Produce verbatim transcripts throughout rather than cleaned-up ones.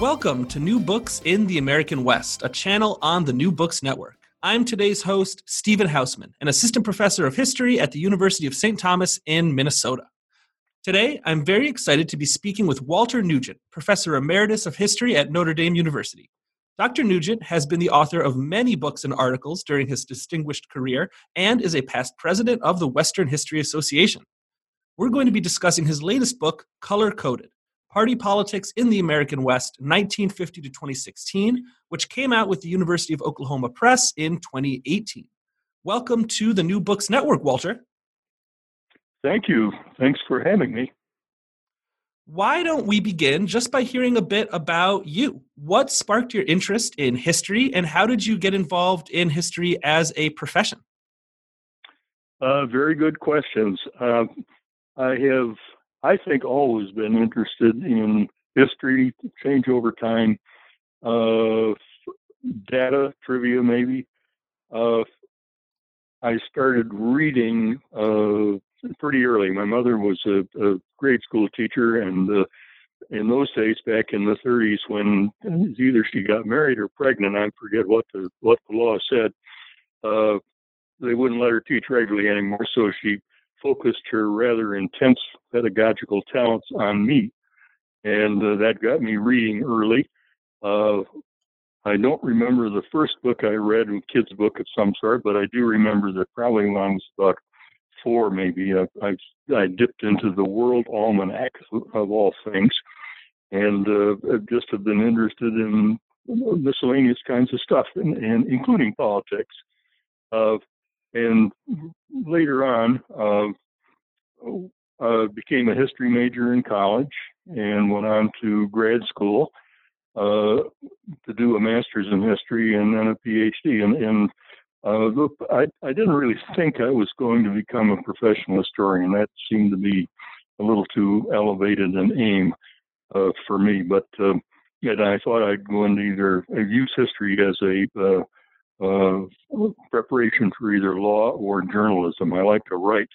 Welcome to New Books in the American West, a channel on the New Books Network. I'm today's host, Stephen Hausman, an assistant professor of history at the University of Saint Thomas in Minnesota. Today, I'm very excited to be speaking with Walter Nugent, professor emeritus of history at Notre Dame University. Doctor Nugent has been the author of many books and articles during his distinguished career and is a past president of the Western History Association. We're going to be discussing his latest book, Color Coded: Party Politics in the American West, nineteen fifty to twenty sixteen, which came out with the University of Oklahoma Press in twenty eighteen. Welcome to the New Books Network, Walter. Thank you. Thanks for having me. Why don't we begin just by hearing a bit about you? What sparked your interest in history, and how did you get involved in history as a profession? Uh, very good questions. Uh, I have... I think always been interested in history, change over time, uh, data, trivia maybe. Uh, I started reading uh, pretty early. My mother was a, a grade school teacher, and uh, in those days, back in the thirties, when either she got married or pregnant, I forget what the what the law said. Uh, they wouldn't let her teach regularly anymore, so she focused her rather intense pedagogical talents on me, and uh, that got me reading early. Uh, I don't remember the first book I read, a kid's book of some sort, but I do remember that probably when I was about four, maybe, I, I, I dipped into the World Almanac, of all things, and uh, just have been interested in miscellaneous kinds of stuff, and, and including politics. Uh, And later on, uh, uh, became a history major in college and went on to grad school uh, to do a master's in history and then a PhD. And, and uh, I, I didn't really think I was going to become a professional historian. That seemed to be a little too elevated an aim uh, for me. But uh, yeah, I thought I'd go into either use history as a uh, Uh, preparation for either law or journalism. I like to write,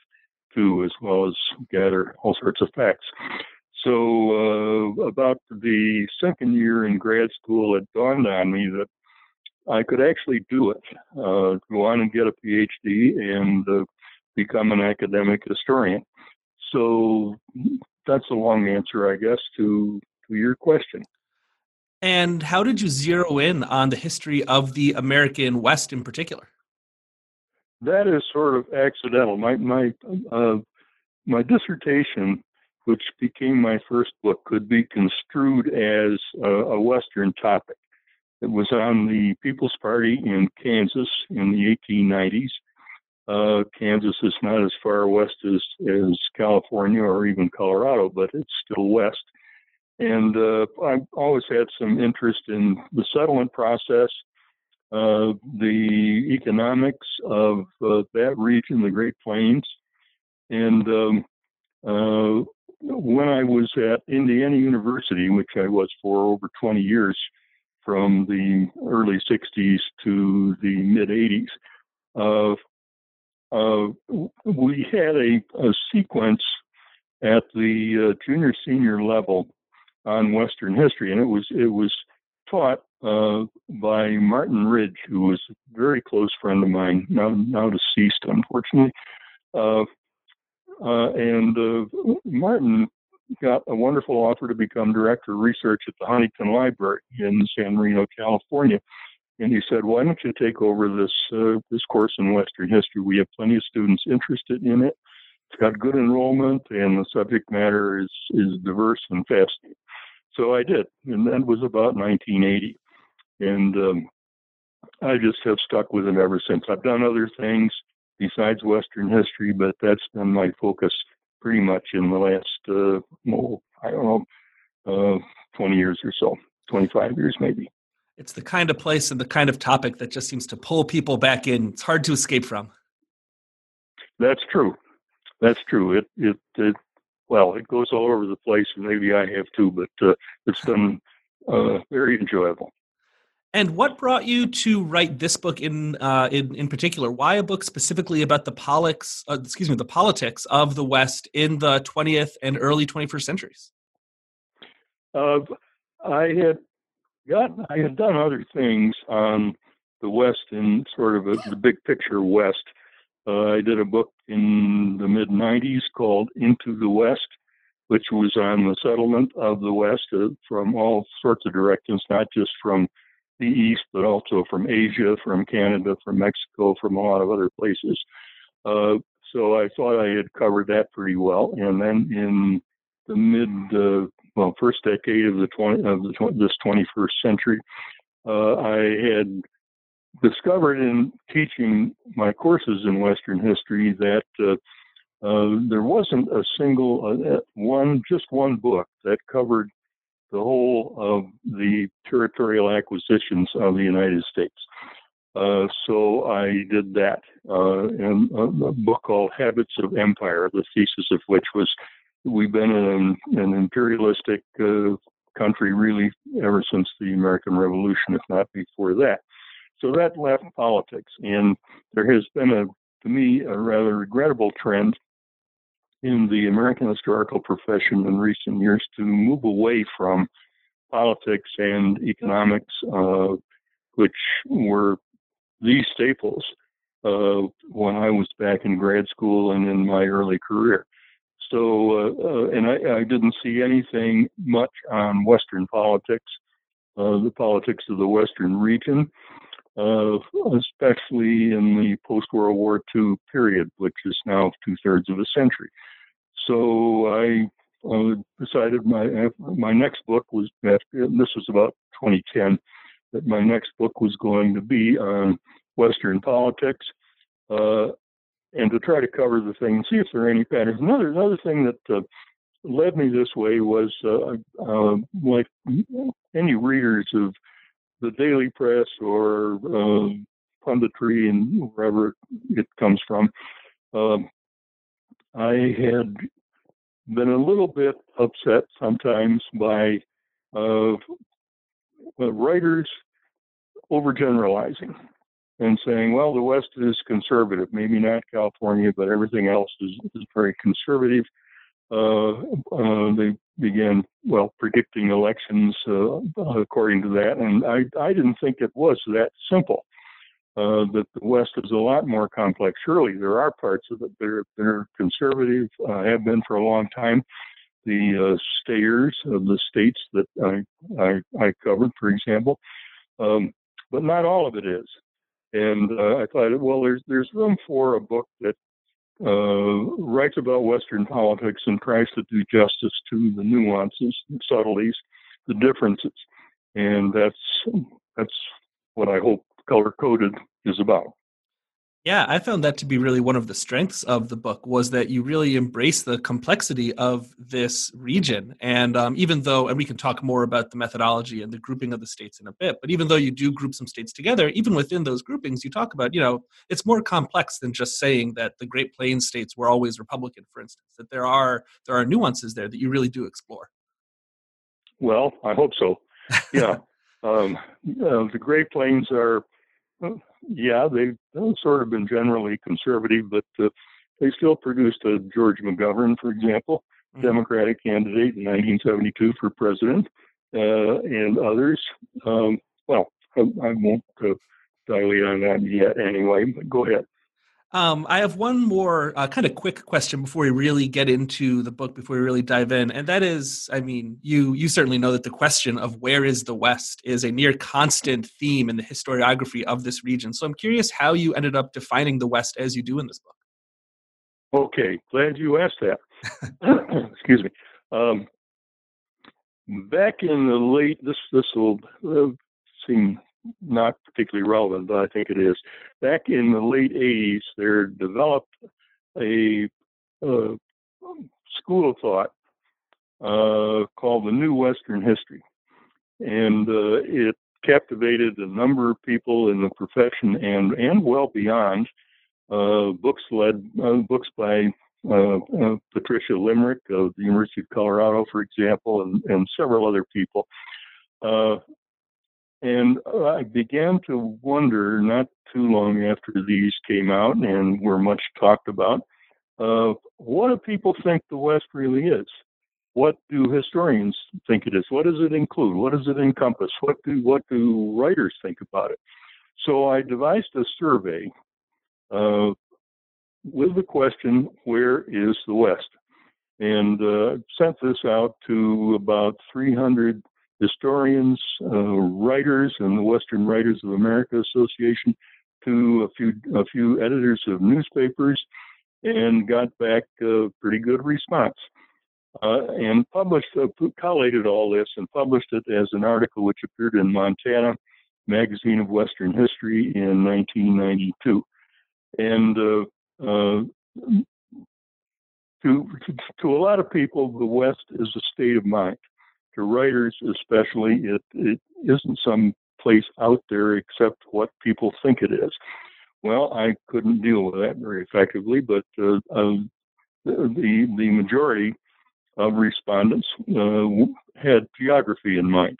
too, as well as gather all sorts of facts. So uh, about the second year in grad school, it dawned on me that I could actually do it, uh, go on and get a PhD and uh, become an academic historian. So that's a long answer, I guess, to, to your question. And how did you zero in on the history of the American West in particular? That is sort of accidental. My my uh, my dissertation, which became my first book, could be construed as a, a Western topic. It was on the People's Party in Kansas in the eighteen nineties. Uh, Kansas is not as far west as, as California or even Colorado, but it's still west. And uh, I've always had some interest in the settlement process, uh, the economics of uh, that region, the Great Plains. And um, uh, when I was at Indiana University, which I was for over twenty years, from the early sixties to the mid-eighties, uh, uh, we had a, a sequence at the uh, junior-senior level on Western history, and it was it was taught uh, by Martin Ridge, who was a very close friend of mine, now now deceased, unfortunately. Uh, uh, and uh, Martin got a wonderful offer to become director of research at the Huntington Library in San Marino, California, and he said, "Why don't you take over this uh, this course in Western history? We have plenty of students interested in it. It's got good enrollment, and the subject matter is is diverse and fascinating." So I did, and that was about nineteen eighty, and um, I just have stuck with it ever since. I've done other things besides Western history, but that's been my focus pretty much in the last, uh, well, I don't know, twenty years or so, twenty-five years maybe. It's the kind of place and the kind of topic that just seems to pull people back in. It's hard to escape from. That's true. That's true. It, it, it well, it goes all over the place, and maybe I have too, but uh, it's been uh, very enjoyable. And what brought you to write this book in uh, in in particular? Why a book specifically about the politics, uh, excuse me, the politics of the West in the twentieth and early twenty-first centuries? Uh, I had gotten, I had done other things on the West in sort of a, the big picture West. Uh, I did a book in the mid nineties called Into the West, which was on the settlement of the West uh, from all sorts of directions, not just from the East, but also from Asia, from Canada, from Mexico, from a lot of other places. Uh, so I thought I had covered that pretty well. And then in the mid, uh, well, first decade of the twenty, of the twenty, this twenty-first century, uh, I had discovered in teaching my courses in Western history that uh, uh, there wasn't a single uh, one, just one book that covered the whole of the territorial acquisitions of the United States. Uh, so I did that, uh, in a, a book called Habits of Empire, the thesis of which was we've been in an, an imperialistic uh, country really ever since the American Revolution, if not before that. So that left politics, and there has been, a, to me, a rather regrettable trend in the American historical profession in recent years to move away from politics and economics, uh, which were the staples uh, when I was back in grad school and in my early career. So, uh, uh, and I, I didn't see anything much on Western politics, uh, the politics of the Western region, Uh, especially in the post-World War Two period, which is now two-thirds of a century. So I uh, decided my my next book was, and this was about twenty ten, that my next book was going to be on Western politics, uh, and to try to cover the thing and see if there are any patterns. Another, another thing that uh, led me this way was, uh, uh, like any readers of the Daily Press or uh, punditry and wherever it comes from, uh, I had been a little bit upset sometimes by uh, writers overgeneralizing and saying, well, the West is conservative, maybe not California, but everything else is, is very conservative. Uh, uh, they began, well, predicting elections uh, according to that. And I, I didn't think it was that simple, uh, that the West is a lot more complex. Surely there are parts of it that are, that are conservative, uh, have been for a long time. The uh, stayers of the states that I, I, I covered, for example, um, but not all of it is. And uh, I thought, well, there's, there's room for a book that Uh, writes about Western politics and tries to do justice to the nuances, the subtleties, the differences. And that's that's what I hope Color Coded is about. Yeah, I found that to be really one of the strengths of the book was that you really embrace the complexity of this region. And um, even though, and we can talk more about the methodology and the grouping of the states in a bit, but even though you do group some states together, even within those groupings, you talk about, you know, it's more complex than just saying that the Great Plains states were always Republican, for instance, that there are there are nuances there that you really do explore. Well, I hope so. Yeah. um, uh, the Great Plains are... Uh, Yeah, they've sort of been generally conservative, but uh, they still produced a George McGovern, for example, Democratic candidate in nineteen seventy-two for president, uh, and others. Um, well, I, I won't uh, dilate on that yet anyway, but go ahead. Um, I have one more uh, kind of quick question before we really get into the book, before we really dive in. And that is, I mean, you you certainly know that the question of where is the West is a near constant theme in the historiography of this region. So I'm curious how you ended up defining the West as you do in this book. Okay, glad you asked that. Excuse me. Um, back in the late, this this will uh, seem not particularly relevant, but I think it is. Back in the late eighties, there developed a uh, school of thought uh, called the New Western History. and uh, it captivated a number of people in the profession and and well beyond. Uh, books led uh, books by uh, uh, Patricia Limerick of the University of Colorado, for example, and, and several other people. Uh, and I began to wonder, not too long after these came out and were much talked about, uh, what do people think the West really is? What do historians think it is? What does it include? What does it encompass? What do what do writers think about it? So I devised a survey uh, with the question, where is the West? And uh, sent this out to about three hundred historians, uh, writers, and the Western Writers of America Association, to a few a few editors of newspapers, and got back a pretty good response. Uh, and published, uh, collated all this and published it as an article which appeared in Montana Magazine of Western History in nineteen ninety-two. And uh, uh, to, to a lot of people, the West is a state of mind. To writers especially, it, it isn't some place out there except what people think it is. Well, I couldn't deal with that very effectively, but uh, uh, the the majority of respondents uh, had geography in mind,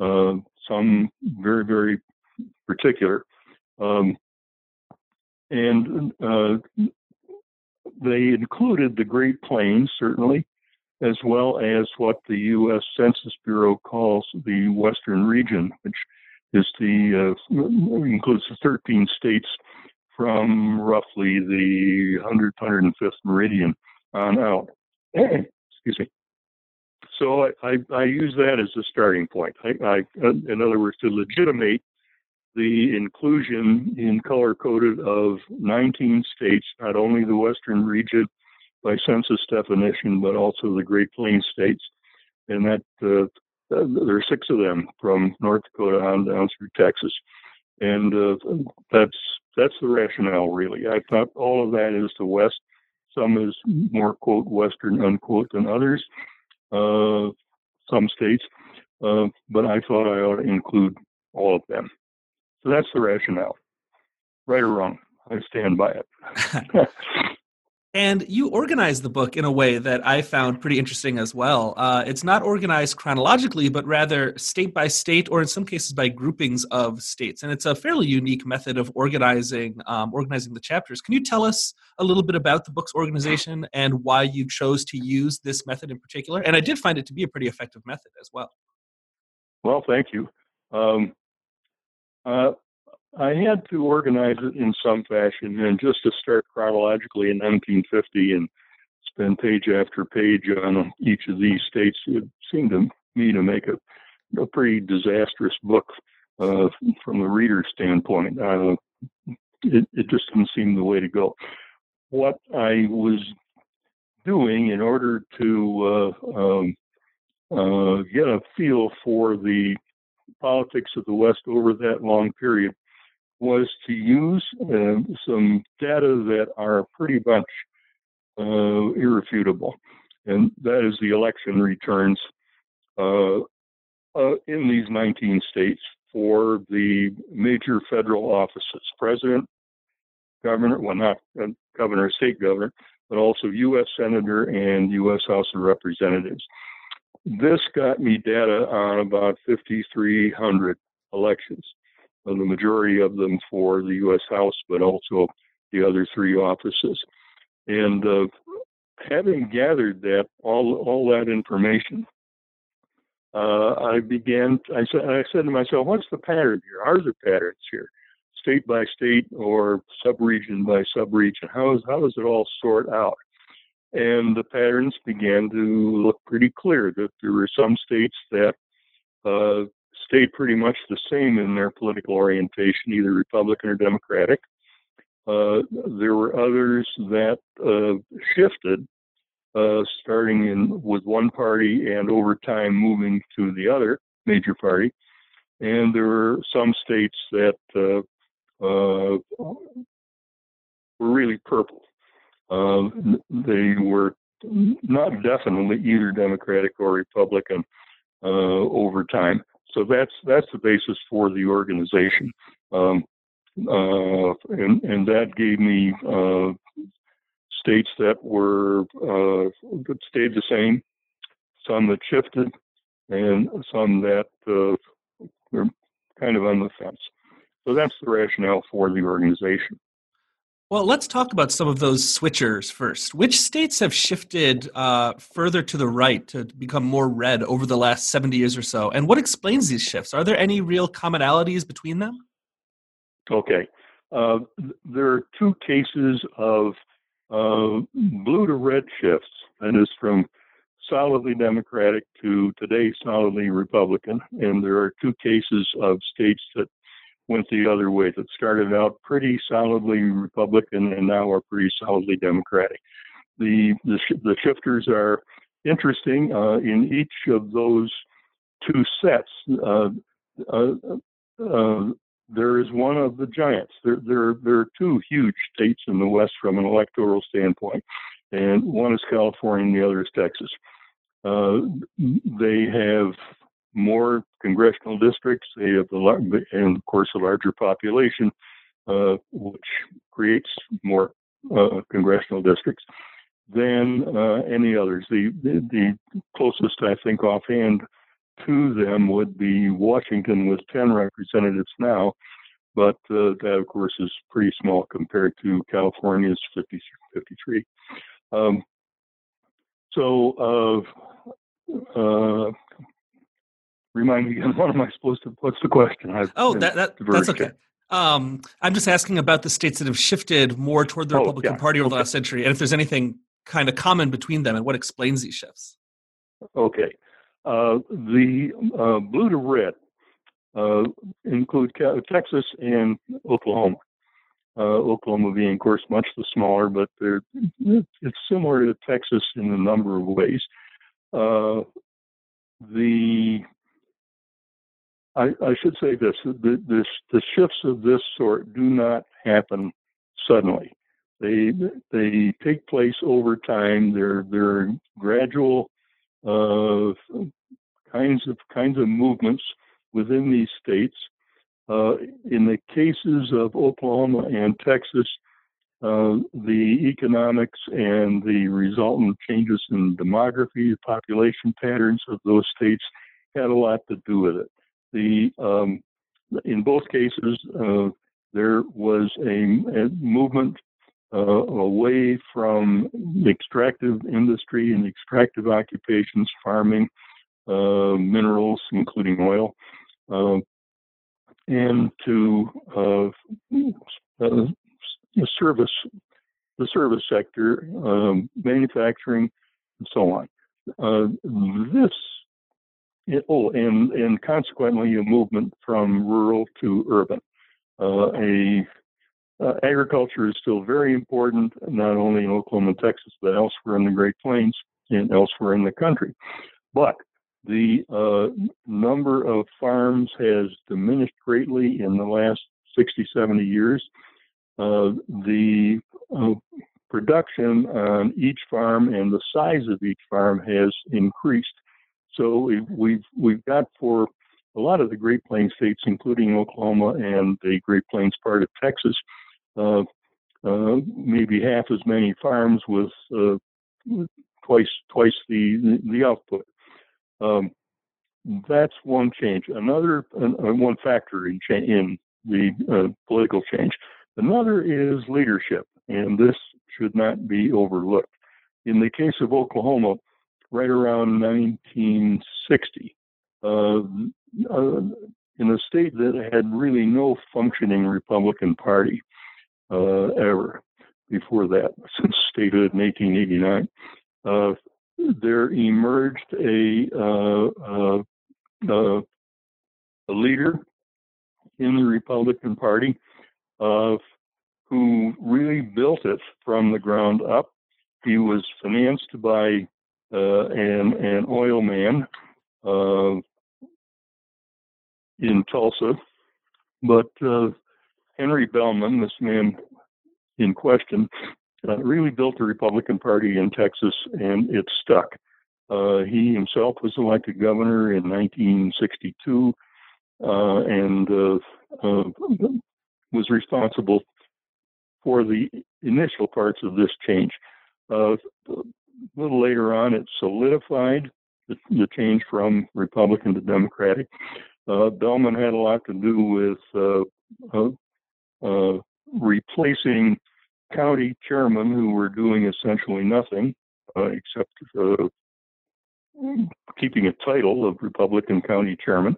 uh, some very, very particular. Um, and uh, they included the Great Plains, certainly, as well as what the U S Census Bureau calls the Western Region, which is the uh, includes the thirteen states from roughly the one hundredth, one hundred fifth meridian on out. Excuse me. So I, I, I use that as a starting point. I, I, in other words, to legitimate the inclusion in Color Coded of nineteen states, not only the Western Region by census definition, but also the Great Plains states. And that uh, there are six of them from North Dakota on down through Texas. And uh, that's that's the rationale, really. I thought all of that is the West. Some is more, quote, Western, unquote, than others, uh, some states. Uh, but I thought I ought to include all of them. So that's the rationale. Right or wrong, I stand by it. And you organized the book in a way that I found pretty interesting as well. Uh, it's not organized chronologically, but rather state by state, or in some cases by groupings of states. And it's a fairly unique method of organizing um, organizing the chapters. Can you tell us a little bit about the book's organization and why you chose to use this method in particular? And I did find it to be a pretty effective method as well. Well, thank you. Um, uh, I had to organize it in some fashion, and just to start chronologically in nineteen fifty and spend page after page on each of these states, it seemed to me to make a, a pretty disastrous book uh, from the reader's standpoint. Uh, it, it just didn't seem the way to go. What I was doing in order to uh, um, uh, get a feel for the politics of the West over that long period was to use uh, some data that are pretty much uh, irrefutable, and that is the election returns uh, uh, in these nineteen states for the major federal offices, president, governor, well not uh, governor, state governor, but also U S Senator and U S House of Representatives. This got me data on about fifty-three hundred elections, the majority of them for the U S House, but also the other three offices. And uh, having gathered that, all all that information, uh, I began, I said, I said to myself, what's the pattern here? Are there patterns here? State by state or subregion by subregion? How is, how does it all sort out? And the patterns began to look pretty clear, that there were some states that uh, stayed pretty much the same in their political orientation, either Republican or Democratic. Uh, there were others that uh, shifted, uh, starting in with one party and over time moving to the other major party. And there were some states that uh, uh, were really purple. Uh, they were not definitely either Democratic or Republican uh, over time. So that's that's the basis for the organization, um, uh, and and that gave me uh, states that were uh, that stayed the same, some that shifted, and some that uh, were kind of on the fence. So that's the rationale for the organization. Well, let's talk about some of those switchers first. Which states have shifted uh, further to the right to become more red over the last seventy years or so? And what explains these shifts? Are there any real commonalities between them? Okay. Uh, there are two cases of uh, blue to red shifts, that is from solidly Democratic to today solidly Republican. And there are two cases of states that went the other way, that started out pretty solidly Republican and now are pretty solidly Democratic. The the, sh- the shifters are interesting uh, in each of those two sets. Uh, uh, uh, there is one of the giants. There, there, there are two huge states in the West from an electoral standpoint, and one is California and the other is Texas. Uh, they have more congressional districts, they have the, and of course a larger population, uh, which creates more uh, congressional districts than uh, any others. The, the the closest, I think, offhand to them would be Washington with ten representatives now, but uh, that of course is pretty small compared to California's fifty-three. Um, so. Uh, uh, Remind me again, what am I supposed to, what's the question? I've oh, that, that, that's okay. Um, I'm just asking about the states that have shifted more toward the oh, Republican yeah. Party over the last century, and if there's anything kind of common between them and what explains these shifts. Okay. Uh, the uh, blue to red uh, include Texas and Oklahoma. Uh, Oklahoma being, of course, much the smaller, but they're, it's similar to Texas in a number of ways. Uh, the... I, I should say this, the, this, the shifts of this sort do not happen suddenly. They they take place over time. They're, they're gradual uh, kinds of kinds of movements within these states. Uh, in the cases of Oklahoma and Texas, uh, the economics and the resultant changes in demography, population patterns of those states had a lot to do with it. The um, in both cases, uh, there was a, a movement uh, away from extractive industry and extractive occupations, farming, uh, minerals, including oil, uh, and to uh, uh, the service, the service sector, um, manufacturing, and so on. Uh, this. Oh, and, and consequently, a movement from rural to urban. Uh, a uh, agriculture is still very important, not only in Oklahoma and Texas, but elsewhere in the Great Plains and elsewhere in the country. But the uh, number of farms has diminished greatly in the last sixty, seventy years. Uh, the uh, production on each farm and the size of each farm has increased. So we've we've got for a lot of the Great Plains states, including Oklahoma and the Great Plains part of Texas, uh, uh, maybe half as many farms with uh, twice twice the the output. Um, that's one change. Another uh, one factor in, cha- in the uh, political change. Another is leadership, and this should not be overlooked. In the case of Oklahoma, right around nineteen sixty, uh, uh, in a state that had really no functioning Republican Party uh, ever before that, since statehood in eighteen eighty-nine, uh, there emerged a, uh, uh, uh, a leader in the Republican Party uh, who really built it from the ground up. He was financed by Uh, and an oil man uh, in Tulsa, but uh, Henry Bellman, this man in question, uh, really built the Republican Party in Texas, and it stuck. Uh, he himself was elected governor in nineteen sixty-two. uh, and uh, uh, was responsible for the initial parts of this change. Uh, a little later on, it solidified the, the change from Republican to Democratic. Uh, Bellman had a lot to do with uh, uh, uh, replacing county chairmen who were doing essentially nothing uh, except uh, keeping a title of Republican county chairman,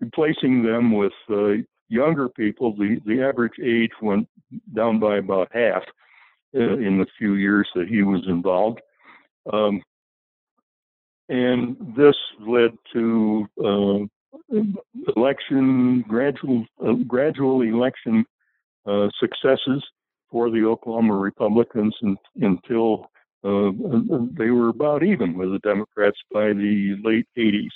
replacing them with uh, younger people. The, the average age went down by about half uh, in the few years that he was involved. Um, and this led to uh, election, gradual, uh, gradual election uh, successes for the Oklahoma Republicans and, until uh, they were about even with the Democrats by the late eighties.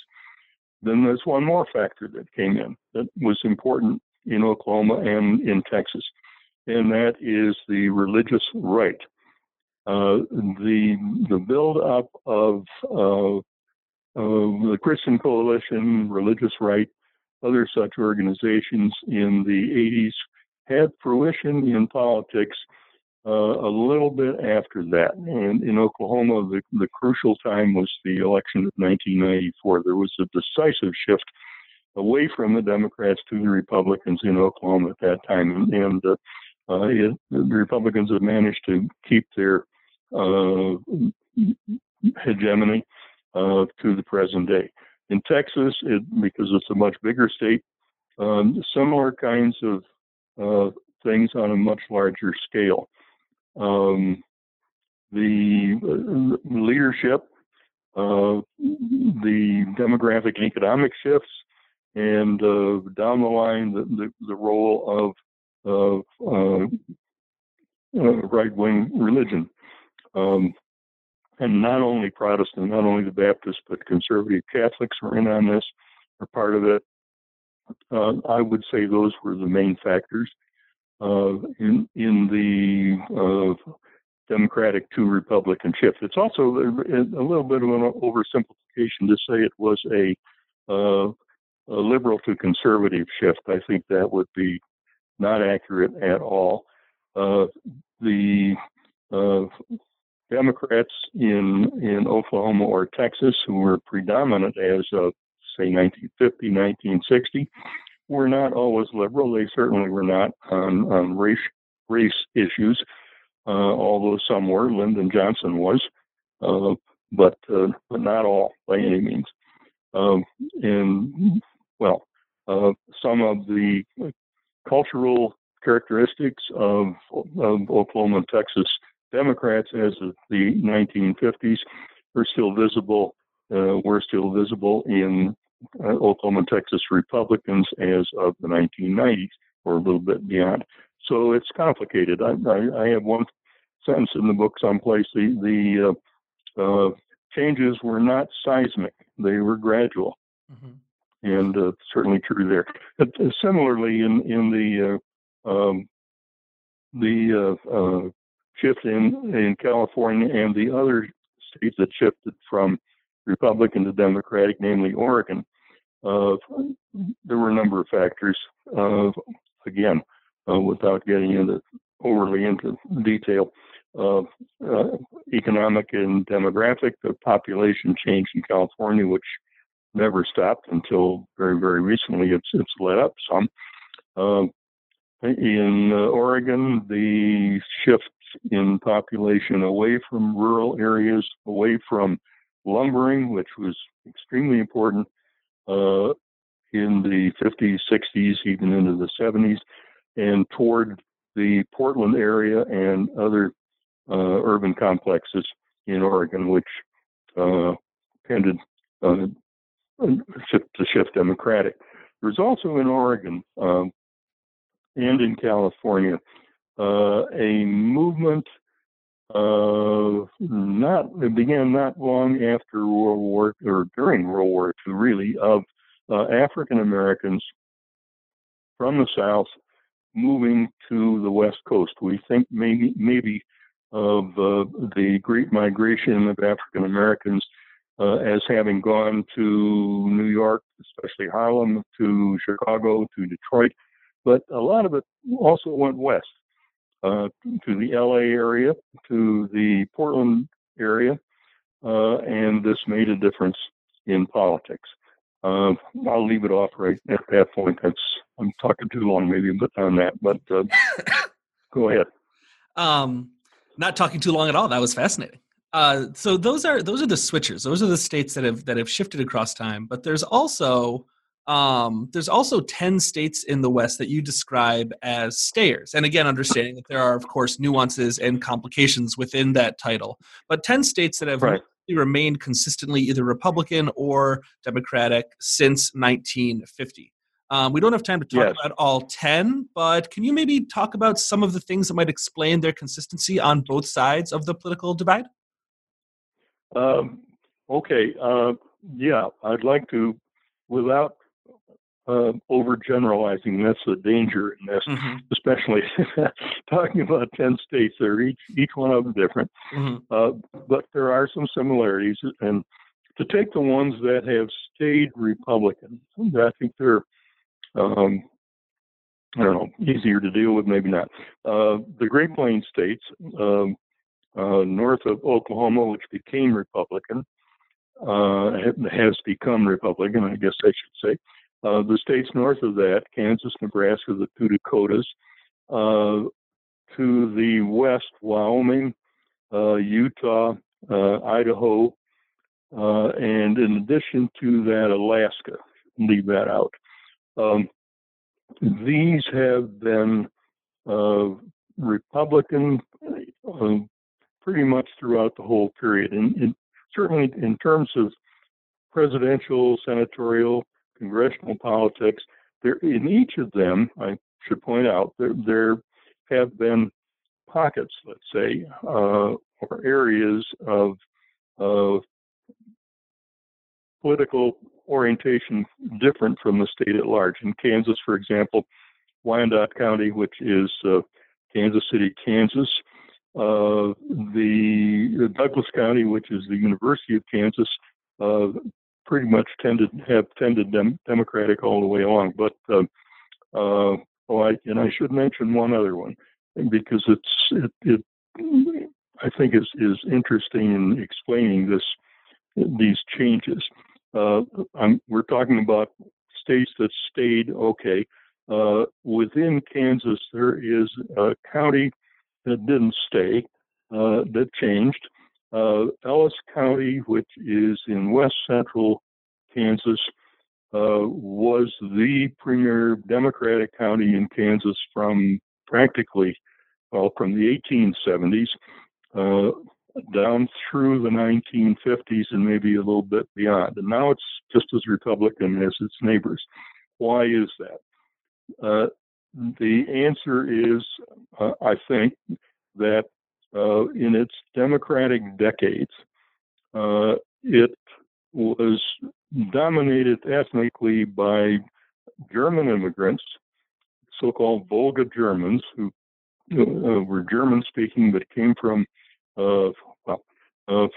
Then there's one more factor that came in that was important in Oklahoma and in Texas, and that is the religious right. Uh, the the build-up of, uh, of the Christian coalition, religious right, other such organizations in the eighties had fruition in politics uh, a little bit after that. And in Oklahoma, the, the crucial time was the election of nineteen ninety-four. There was a decisive shift away from the Democrats to the Republicans in Oklahoma at that time. And uh, uh, it, the Republicans have managed to keep their uh, hegemony uh, to the present day. In Texas, it, because it's a much bigger state, um, similar kinds of Uh, things on a much larger scale. Um, the uh, leadership, uh, the demographic and economic shifts, and uh, down the line, the, the, the role of, of uh, uh, right-wing religion. Um, and not only Protestant, not only the Baptists, but conservative Catholics were in on this, are part of it. Uh, I would say those were the main factors uh, in in the uh, Democratic to Republican shift. It's also a, a little bit of an oversimplification to say it was a, uh, a liberal to conservative shift. I think that would be not accurate at all. Uh, the uh, Democrats in in Oklahoma or Texas, who were predominant as of say nineteen fifty, nineteen sixty, were not always liberal. They certainly were not on, on race race issues, uh, although some were. Lyndon Johnson was, uh, but uh, but not all by any means. Um, and well, uh, some of the cultural characteristics of, of Oklahoma and Texas Democrats as of the nineteen fifties are still visible. Uh, were still visible in Uh, Oklahoma and Texas Republicans as of the nineteen nineties or a little bit beyond. So it's complicated. I, I, I have one sentence in the book someplace. The, the uh, uh, changes were not seismic. They were gradual. Mm-hmm. And uh, certainly true there. But, uh, similarly, in, in the uh, um, the uh, uh, shift in, in California and the other states that shifted from Republican to Democratic, namely Oregon, uh, there were a number of factors, uh, again, uh, without getting into overly into detail, uh, uh, economic and demographic. The population change in California, which never stopped until very, very recently. It's it's let up some. Uh, in uh, Oregon, the shift in population away from rural areas, away from lumbering, which was extremely important uh, in the fifties, sixties, even into the seventies, and toward the Portland area and other uh, urban complexes in Oregon, which uh, tended uh, to shift Democratic. There's also in Oregon um, and in California uh, a movement Uh, not it began not long after World War or during World War Two, really, of uh, African Americans from the South moving to the West Coast. We think maybe maybe of uh, the Great Migration of African Americans uh, as having gone to New York, especially Harlem, to Chicago, to Detroit. But a lot of it also went west, uh, to the L A area, to the Portland area, uh, and this made a difference in politics. Uh, I'll leave it off right at that point. That's, I'm talking too long maybe on that, but uh, go ahead. Um, not talking too long at all. That was fascinating. Uh, so those are those are the switchers. Those are the states that have that have shifted across time. But there's also um, there's also ten states in the West that you describe as stayers. And again, understanding that there are, of course, nuances and complications within that title. But ten states that have right. remained consistently either Republican or Democratic since nineteen fifty. Um, we don't have time to talk yes. about all ten, but can you maybe talk about some of the things that might explain their consistency on both sides of the political divide? Um, okay. Uh, yeah, I'd like to, without uh, overgeneralizing, that's the danger in this, mm-hmm. especially talking about ten states. They're each, each one of them different, mm-hmm. uh, but there are some similarities. And to take the ones that have stayed Republican, I think they're, um, I don't know, easier to deal with, maybe not. Uh, the Great Plains states, um, Uh, north of Oklahoma, which became Republican, uh, has become Republican, I guess I should say. Uh, the states north of that, Kansas, Nebraska, the two Dakotas. Uh, to the west, Wyoming, uh, Utah, uh, Idaho, uh, and in addition to that, Alaska. Leave that out. Um, these have been uh, Republican uh, pretty much throughout the whole period. And, and certainly in terms of presidential, senatorial, congressional politics, there in each of them, I should point out, there, there have been pockets, let's say, uh, or areas of, of political orientation different from the state at large. In Kansas, for example, Wyandotte County, which is uh, Kansas City, Kansas, Uh, the Douglas County, which is the University of Kansas, uh, pretty much tended have tended dem- Democratic all the way along. But uh, uh, oh, I, and I should mention one other one because it's it, it I think is is interesting in explaining this these changes. Uh, I'm, we're talking about states that stayed okay uh, within Kansas. There is a county that didn't stay, uh, that changed. Uh, Ellis County, which is in west central Kansas, uh, was the premier Democratic county in Kansas from practically, well, from the eighteen seventies uh, down through the nineteen fifties and maybe a little bit beyond. And now it's just as Republican as its neighbors. Why is that? Uh, The answer is, uh, I think, that uh, in its Democratic decades, uh, it was dominated ethnically by German immigrants, so-called Volga Germans, who uh, were German-speaking but came from, uh, well, uh,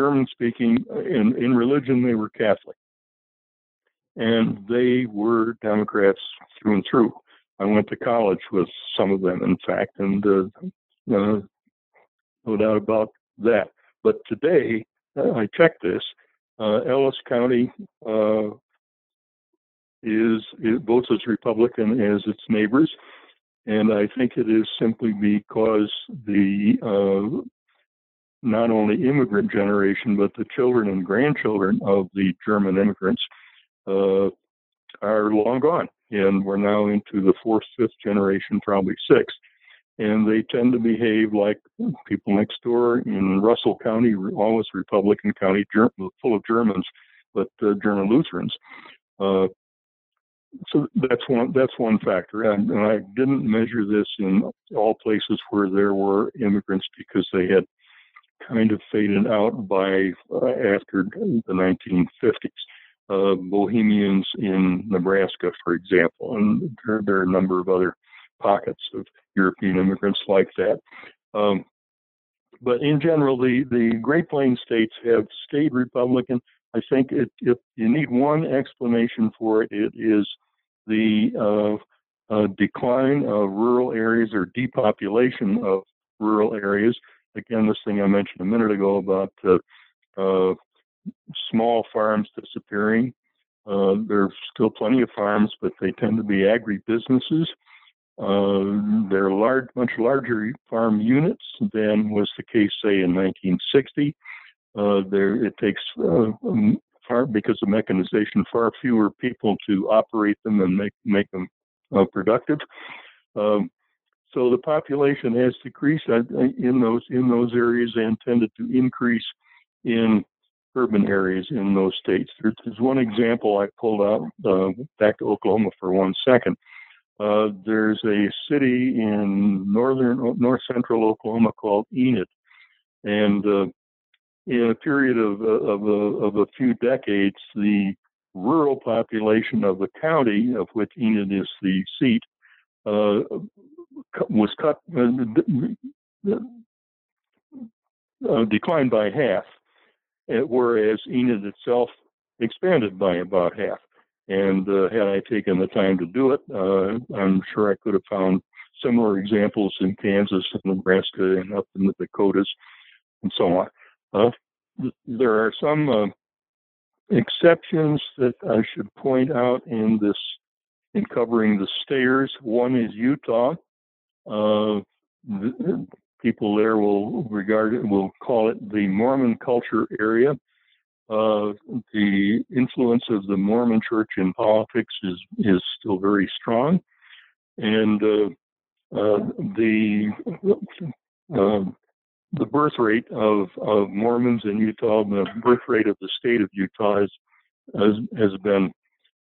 German-speaking. In, in religion, they were Catholic. And they were Democrats through and through. I went to college with some of them, in fact, and uh, uh, no doubt about that. But today, uh, I checked this, uh, Ellis County uh, is it votes as Republican as its neighbors, and I think it is simply because the uh, not only immigrant generation, but the children and grandchildren of the German immigrants uh, are long gone. And we're now into the fourth, fifth generation, probably sixth. And they tend to behave like people next door in Russell County, always Republican county, full of Germans, but uh, German Lutherans. Uh, so that's one that's one factor. And, and I didn't measure this in all places where there were immigrants because they had kind of faded out by uh, after the nineteen fifties. Uh, Bohemians in Nebraska, for example, and there, there are a number of other pockets of European immigrants like that. Um, but in general, the, the Great Plains states have stayed Republican. I think it, if you need one explanation for it, it is the uh, uh, decline of rural areas or depopulation of rural areas. Again, this thing I mentioned a minute ago about uh, uh, small farms disappearing. Uh, there are still plenty of farms, but they tend to be agribusinesses. Uh, they're large, much larger farm units than was the case, say, in nineteen sixty. Uh, there, it takes uh, far, because of mechanization, far fewer people to operate them and make make them uh, productive. Um, so the population has decreased in those in those areas and tended to increase in urban areas in those states. There's one example I pulled out uh, back to Oklahoma for one second. Uh, there's a city in northern, north central Oklahoma called Enid, and uh, in a period of of, of, a, of a few decades, the rural population of the county of which Enid is the seat uh, was cut, uh, uh, declined by half, whereas Enid itself expanded by about half. And uh, had I taken the time to do it, uh, I'm sure I could have found similar examples in Kansas and Nebraska and up in the Dakotas and so on. Uh, th- there are some uh, exceptions that I should point out in this, in covering the stayers. One is Utah. Uh, th- people there will regard it, will call it the Mormon culture area. Uh, the influence of the Mormon Church in politics is, is still very strong, and uh, uh, the uh, the birth rate of, of Mormons in Utah, the birth rate of the state of Utah, is, has has been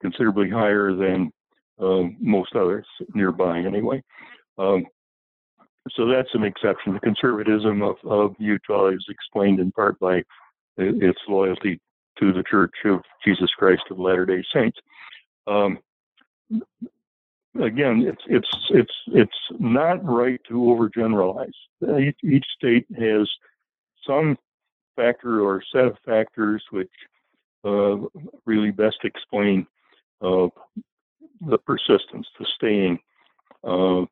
considerably higher than uh, most others nearby, anyway. Um, so that's an exception. The conservatism of, of Utah is explained in part by its loyalty to the Church of Jesus Christ of Latter-day Saints. Um, again, it's it's it's it's not right to overgeneralize. Each, each state has some factor or set of factors which uh, really best explain uh, the persistence, the staying uh,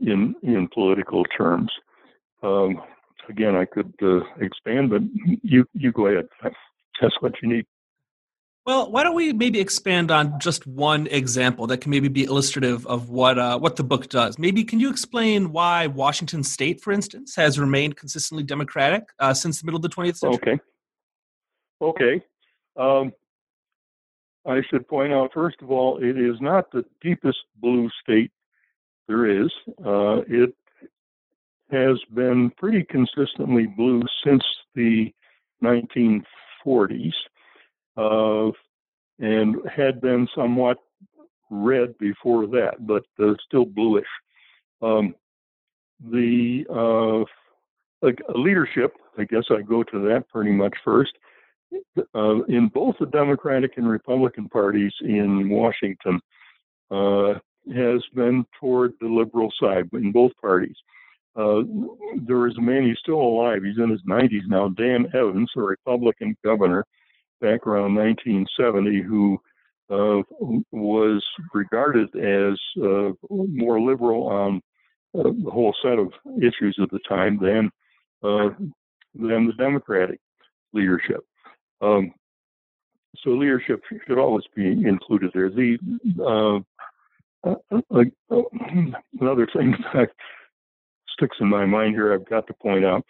in in political terms. Um, Again, I could uh, expand, but you you go ahead. That's what you need. Well, why don't we maybe expand on just one example that can maybe be illustrative of what uh, what the book does? Maybe can you explain why Washington State, for instance, has remained consistently Democratic uh, since the middle of the twentieth century? Okay. Okay. Um, I should point out, first of all, it is not the deepest blue state there is. Uh, it has been pretty consistently blue since the nineteen forties, uh, and had been somewhat red before that, but uh, still bluish. Um, the uh, leadership, I guess I go to that pretty much first, uh, in both the Democratic and Republican parties in Washington uh, has been toward the liberal side in both parties. Uh, there is a man, he's still alive, he's in his nineties now, Dan Evans, a Republican governor back around nineteen seventy, who uh, was regarded as uh, more liberal on uh, the whole set of issues at the time than, uh, than the Democratic leadership. Um, so leadership should always be included there. The uh, uh, uh, another thing that I sticks in my mind here, I've got to point out.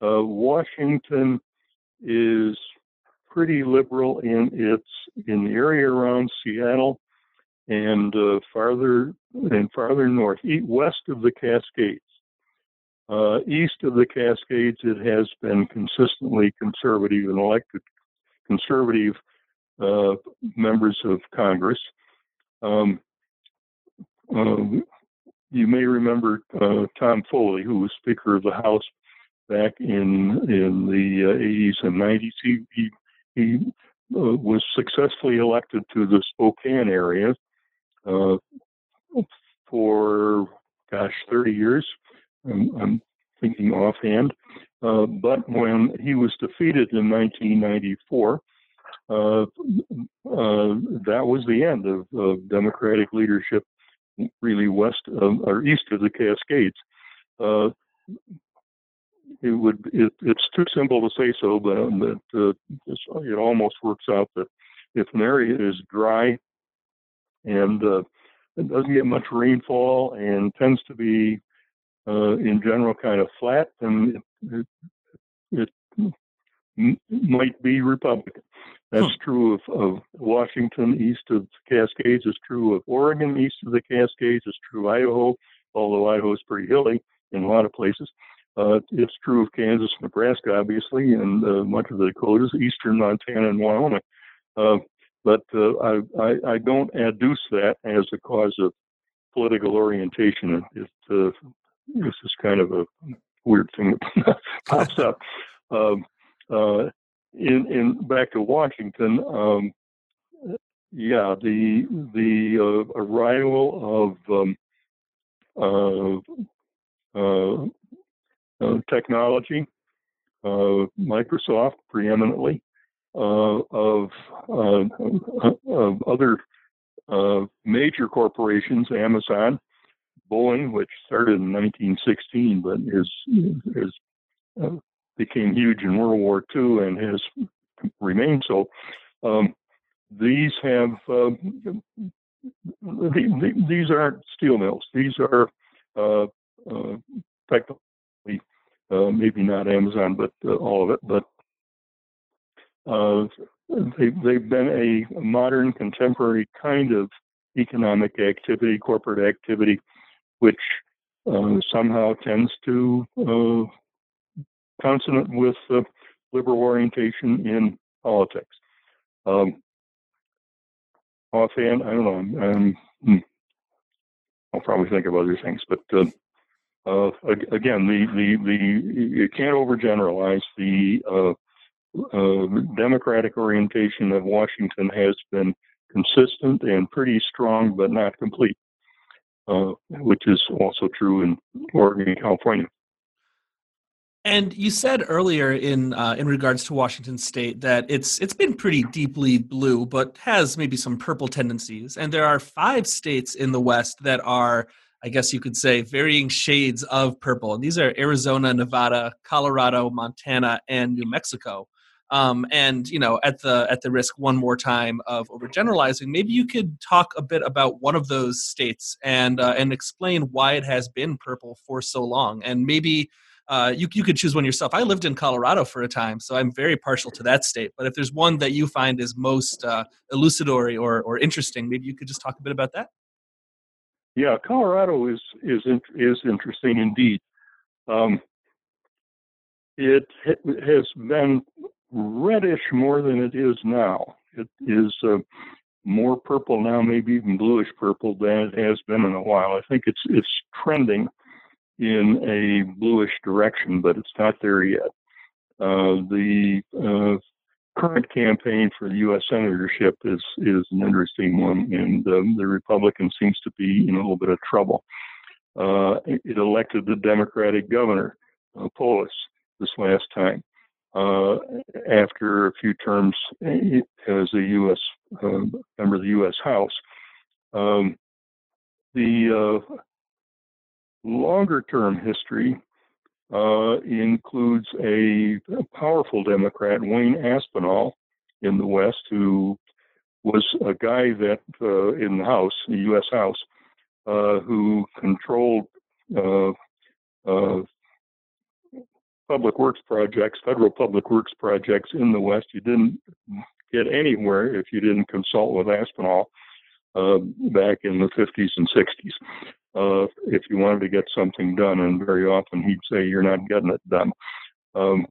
Uh, Washington is pretty liberal in its in the area around Seattle and uh, farther and farther north, west of the Cascades. Uh, east of the Cascades, it has been consistently conservative and elected conservative uh, members of Congress. Um, uh, You may remember uh, Tom Foley, who was Speaker of the House back in in the uh, eighties and nineties. He he, he uh, was successfully elected to the Spokane area uh, for, gosh, thirty years. I'm, I'm thinking offhand. Uh, but when he was defeated in nineteen ninety-four, uh, uh, that was the end of, of democratic leadership, really west of, or east of the Cascades. Uh, it would it, it's too simple to say so, but um, it, uh, it almost works out that if an area is dry and uh, it doesn't get much rainfall and tends to be uh, in general kind of flat, then it, it, it m- might be Republican. That's hmm. true of, of Washington east of the Cascades. It's true of Oregon east of the Cascades. It's true of Idaho, although Idaho is pretty hilly in a lot of places. Uh, it's true of Kansas, Nebraska, obviously, and uh, much of the Dakotas, eastern Montana, and Wyoming. Uh, but uh, I, I, I don't adduce that as a cause of political orientation. It, it, uh, this is kind of a weird thing that pops up. Um, uh, in, in back to Washington, um, yeah, the the uh, arrival of um, uh, uh, uh, technology, uh, Microsoft preeminently. Uh, of, uh, of other uh, major corporations, Amazon, Boeing, which started in nineteen sixteen, but is, is uh, became huge in World War Two and has remained so. Um, these have uh, these aren't steel mills. These are uh, uh, technically uh, maybe not Amazon, but uh, all of it, but. Uh, they, they've been a modern, contemporary kind of economic activity, corporate activity, which uh, somehow tends to uh, consonant with uh, liberal orientation in politics. Um, offhand, I don't know. I'm, I'm, I'll probably think of other things, but uh, uh, again, the, the the you can't overgeneralize the. Uh, Uh, democratic orientation of Washington has been consistent and pretty strong, but not complete, uh, which is also true in Oregon and California. And you said earlier in uh, in regards to Washington State that it's it's been pretty deeply blue, but has maybe some purple tendencies. And there are five states in the West that are, I guess you could say, varying shades of purple. And these are Arizona, Nevada, Colorado, Montana, and New Mexico. Um, and, you know, at the at the risk one more time of overgeneralizing, maybe you could talk a bit about one of those states and uh, and explain why it has been purple for so long. And maybe uh, you you could choose one yourself. I lived in Colorado for a time, so I'm very partial to that state. But if there's one that you find is most uh, elucidatory or or interesting, maybe you could just talk a bit about that. Yeah, Colorado is is is interesting indeed. Um, it has been reddish more than it is now. It is uh, more purple now, maybe even bluish purple than it has been in a while. I think it's it's trending in a bluish direction, but it's not there yet. Uh, the uh, current campaign for the U S senatorship is is an interesting one, and um, the Republican seems to be in a little bit of trouble. Uh, it elected the Democratic governor, uh, Polis, this last time. Uh, after a few terms as a U S uh, member of the U S House. Um, the uh, longer-term history uh, includes a powerful Democrat, Wayne Aspinall, in the West, who was a guy that uh, in the House, the U S House, uh, who controlled uh, uh, public works projects, federal public works projects in the West. You didn't get anywhere if you didn't consult with Aspinall uh, back in the fifties and sixties uh, if you wanted to get something done, and very often he'd say, you're not getting it done. Um,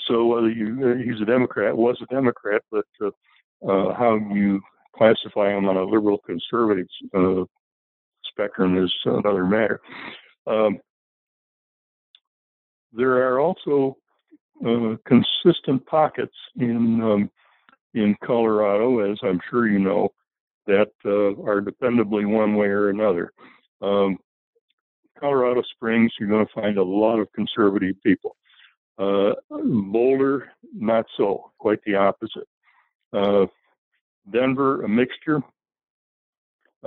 so whether you, he's a Democrat, was a Democrat, but uh, uh, how you classify him on a liberal conservative uh, spectrum is another matter. Um, There are also uh, consistent pockets in um, in Colorado, as I'm sure you know, that uh, are dependably one way or another. Um, Colorado Springs, you're going to find a lot of conservative people. Uh, Boulder, not so, quite the opposite. Uh, Denver, a mixture.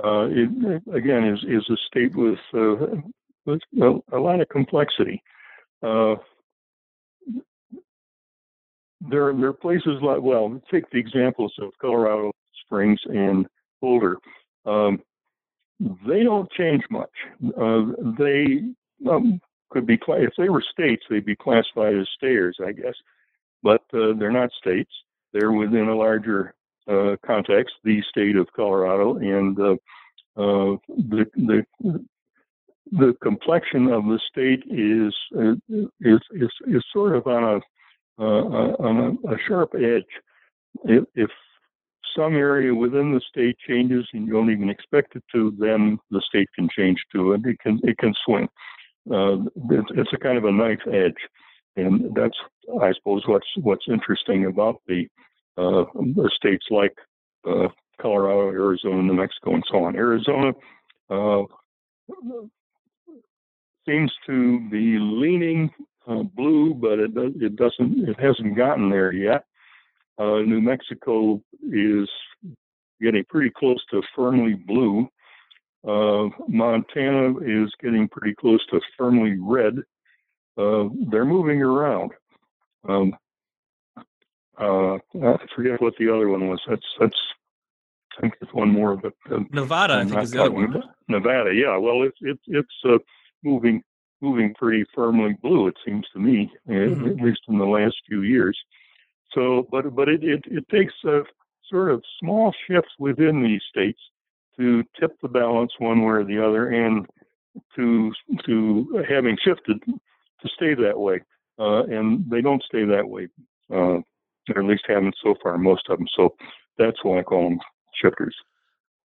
Uh, it, again, is is a state with, uh, with a, a lot of complexity. Uh, there, there are places like, well, take the examples of Colorado Springs and Boulder. Um, they don't change much. Uh, they um, could be, if they were states, they'd be classified as stayers, I guess. But uh, they're not states. They're within a larger uh, context, the state of Colorado, and uh, uh, the the the complexion of the state is uh, is, is is sort of on a uh, on a, a sharp edge. If, if some area within the state changes and you don't even expect it to, then the state can change too, and it can it can swing. Uh, it's, it's a kind of a knife edge. And that's, I suppose, what's what's interesting about the, uh, the states like uh, Colorado, Arizona, New Mexico, and so on. Arizona uh, seems to be leaning uh, blue, but it it doesn't it hasn't gotten there yet. Uh, New Mexico is getting pretty close to firmly blue. Uh, Montana is getting pretty close to firmly red. Uh, they're moving around. Um, uh, I forget what the other one was. That's that's. I think it's one more, but uh, Nevada. I think is the other one. one. Nevada. Yeah. Well, it's it's it's uh, moving moving pretty firmly blue. It seems to me, mm-hmm. at least in the last few years. So, but but it it, it takes uh, sort of small shifts within these states to tip the balance one way or the other, and to to having shifted. To stay that way, uh, and they don't stay that way, uh, or at least haven't so far, most of them. So that's why I call them shifters.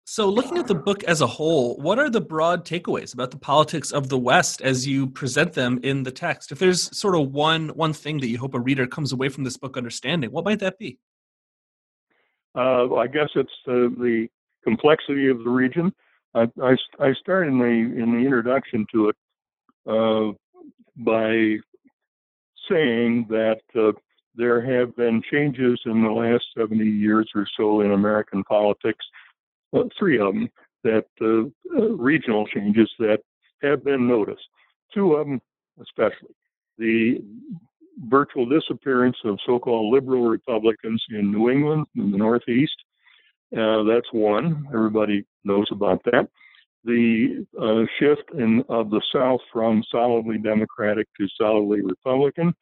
So looking at the book as a whole, what are the broad takeaways about the politics of the West as you present them in the text? If there's sort of one one thing that you hope a reader comes away from this book understanding, what might that be? Uh, I guess it's uh, the complexity of the region. I, I, I start in the, in the introduction to it, uh, by saying that uh, there have been changes in the last seventy years or so in American politics, uh, three of them, that uh, uh, regional changes that have been noticed. Two of them especially. The virtual disappearance of so-called liberal Republicans in New England, in the Northeast. Uh, that's one. Everybody knows about that. The uh, shift in, of the South from solidly Democratic to solidly Republican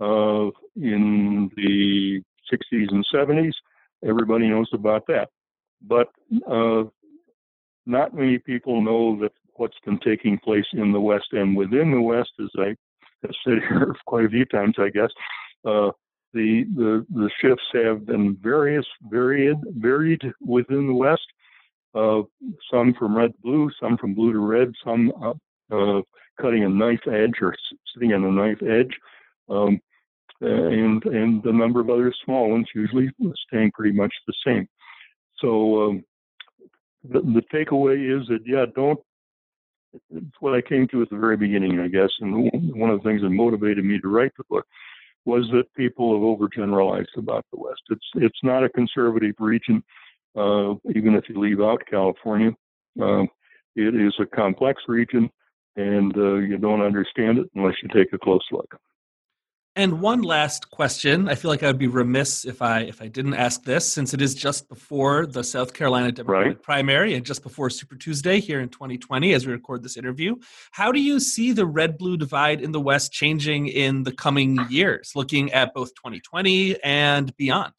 uh, in the sixties and seventies, everybody knows about that. But uh, not many people know that what's been taking place in the West and within the West, as I have said here quite a few times, I guess, uh, the, the the shifts have been various, varied, varied within the West. Uh, some from red to blue, some from blue to red, some uh, uh, cutting a knife edge or sitting on a knife edge, um, and and a number of other small ones usually staying pretty much the same. So um, the, the takeaway is that, yeah, don't, it's what I came to at the very beginning, I guess, and one of the things that motivated me to write the book was that people have overgeneralized about the West. It's, it's not a conservative region. Uh, even if you leave out California, uh, it is a complex region, and uh, you don't understand it unless you take a close look. And one last question. I feel like I would be remiss if I if I didn't ask this, since it is just before the South Carolina Democratic right. primary and just before Super Tuesday here in twenty twenty as we record this interview. How do you see the red-blue divide in the West changing in the coming years, looking at both twenty twenty and beyond?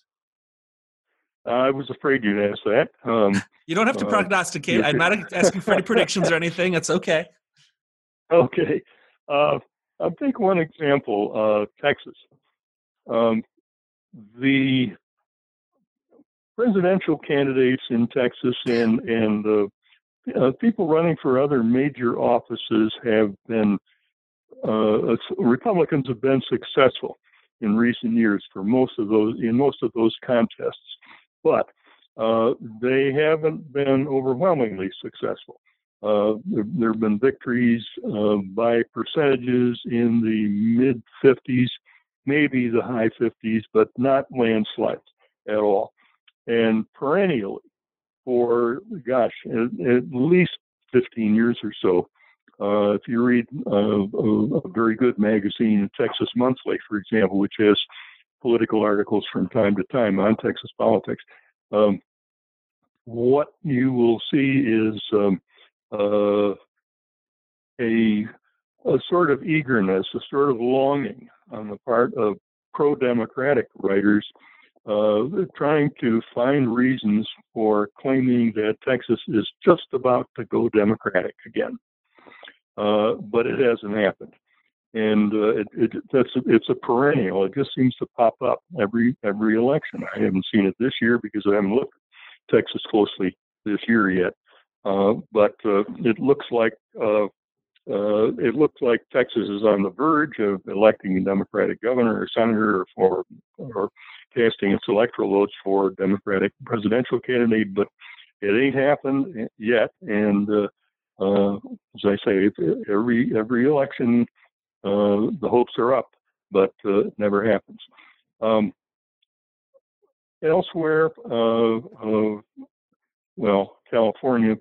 I was afraid you'd ask that. Um, you don't have to uh, prognosticate. I'm not asking for any predictions or anything. It's okay. Okay. Uh, I'll take one example, uh, Texas. Um, the presidential candidates in Texas and, and uh, uh, people running for other major offices have been, uh, Republicans have been successful in recent years for most of those, in most of those contests. But uh, they haven't been overwhelmingly successful. Uh, there, there have been victories uh, by percentages in the mid fifties, maybe the high fifties, but not landslides at all. and perennially for, gosh, at, at least fifteen years or so. Uh, if you read uh, a, a very good magazine, Texas Monthly, for example, which has political articles from time to time on Texas politics, um, what you will see is um, uh, a, a sort of eagerness, a sort of longing on the part of pro-democratic writers uh, trying to find reasons for claiming that Texas is just about to go Democratic again. Uh, but it hasn't happened, and uh, it, it, that's it's a perennial. It just seems to pop up every every election. I haven't seen it this year because I haven't looked at Texas closely this year yet. Uh, but uh, it looks like uh, uh, it looks like Texas is on the verge of electing a Democratic governor or senator, or for or casting its electoral votes for a Democratic presidential candidate. But it ain't happened yet, and. Uh, Uh, as I say, every every election, uh, the hopes are up, but uh, it never happens. Um, elsewhere, uh, uh, well, California,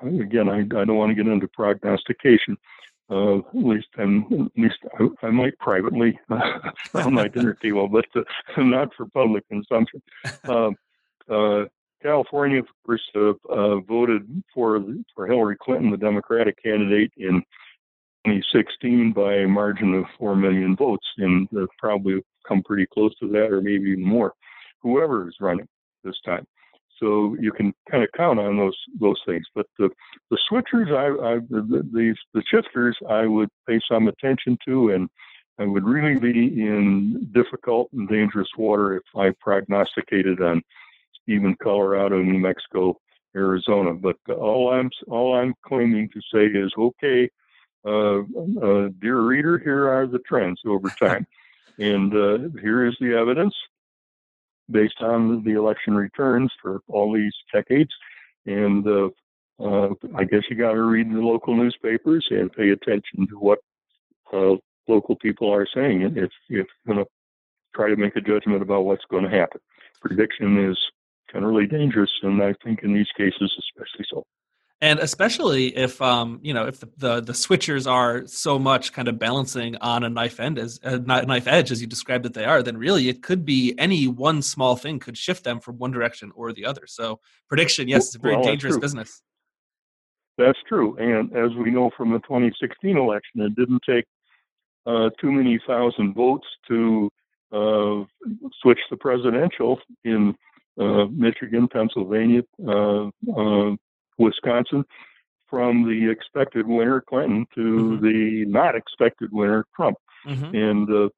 again, I, I don't want to get into prognostication. Uh, at least, I'm, at least I, I might privately on my dinner table, but uh, not for public consumption. Uh, uh, California, of course, uh, uh, voted for for Hillary Clinton, the Democratic candidate, in twenty sixteen by a margin of four million votes, and they've probably come pretty close to that, or maybe even more, whoever is running this time. So you can kind of count on those those things. But the, the switchers, I, I the, the, the shifters, I would pay some attention to, and I would really be in difficult and dangerous water if I prognosticated on even Colorado, New Mexico, Arizona. But all I'm all I'm claiming to say is, okay, uh, uh, dear reader, here are the trends over time, and uh, here is the evidence based on the election returns for all these decades. And uh, uh, I guess you got to read the local newspapers and pay attention to what uh, local people are saying, and if if you're going to try to make a judgment about what's going to happen. Prediction is generally dangerous, and I think in these cases especially so. And especially if um, you know if the, the the switchers are so much kind of balancing on a knife end as a knife edge as you described that they are, then really it could be any one small thing could shift them from one direction or the other. So prediction, yes, it's a very well, dangerous business. That's true, and as we know from the twenty sixteen election, it didn't take uh, too many thousand votes to uh, switch the presidential in. Uh, Michigan, Pennsylvania, uh, uh, Wisconsin, from the expected winner, Clinton, to mm-hmm. the not expected winner, Trump. Mm-hmm. And uh,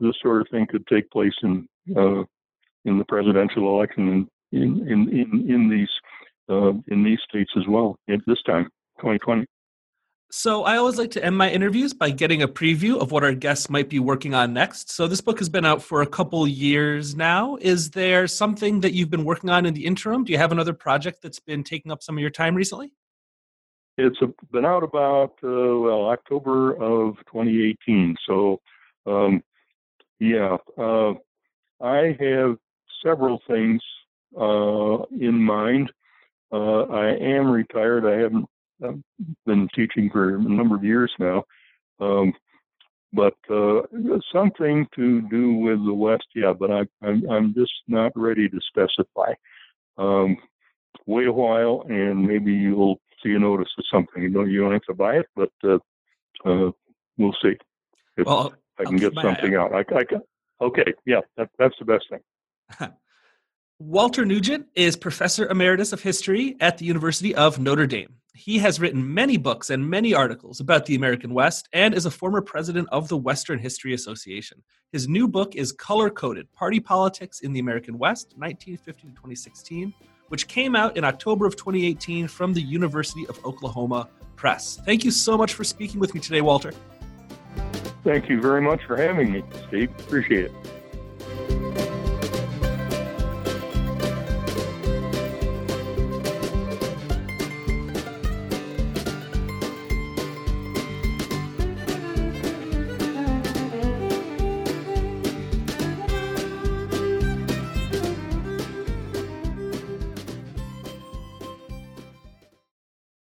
this sort of thing could take place in uh, in the presidential election in in in, in these uh, in these states as well at this time, twenty twenty. So I always like to end my interviews by getting a preview of what our guests might be working on next. So this book has been out for a couple years now. Is there something that you've been working on in the interim? Do you have another project that's been taking up some of your time recently? It's been out about, uh, well, October of twenty eighteen. So, um, yeah, uh, I have several things uh, in mind. Uh, I am retired. I haven't I've been teaching for a number of years now, um, but uh, something to do with the West, yeah, but I, I'm, I'm just not ready to specify. Um, wait a while, and maybe you'll see a notice of something. You know, you don't have to buy it, but uh, uh, we'll see if well, I can get something out. I, I can, okay, yeah, that, that's the best thing. Walter Nugent is Professor Emeritus of History at the University of Notre Dame. He has written many books and many articles about the American West and is a former president of the Western History Association. His new book is Color Coded, Party Politics in the American West, nineteen fifty to twenty sixteen, which came out in October of twenty eighteen from the University of Oklahoma Press. Thank you so much for speaking with me today, Walter. Thank you very much for having me, Steve. Appreciate it.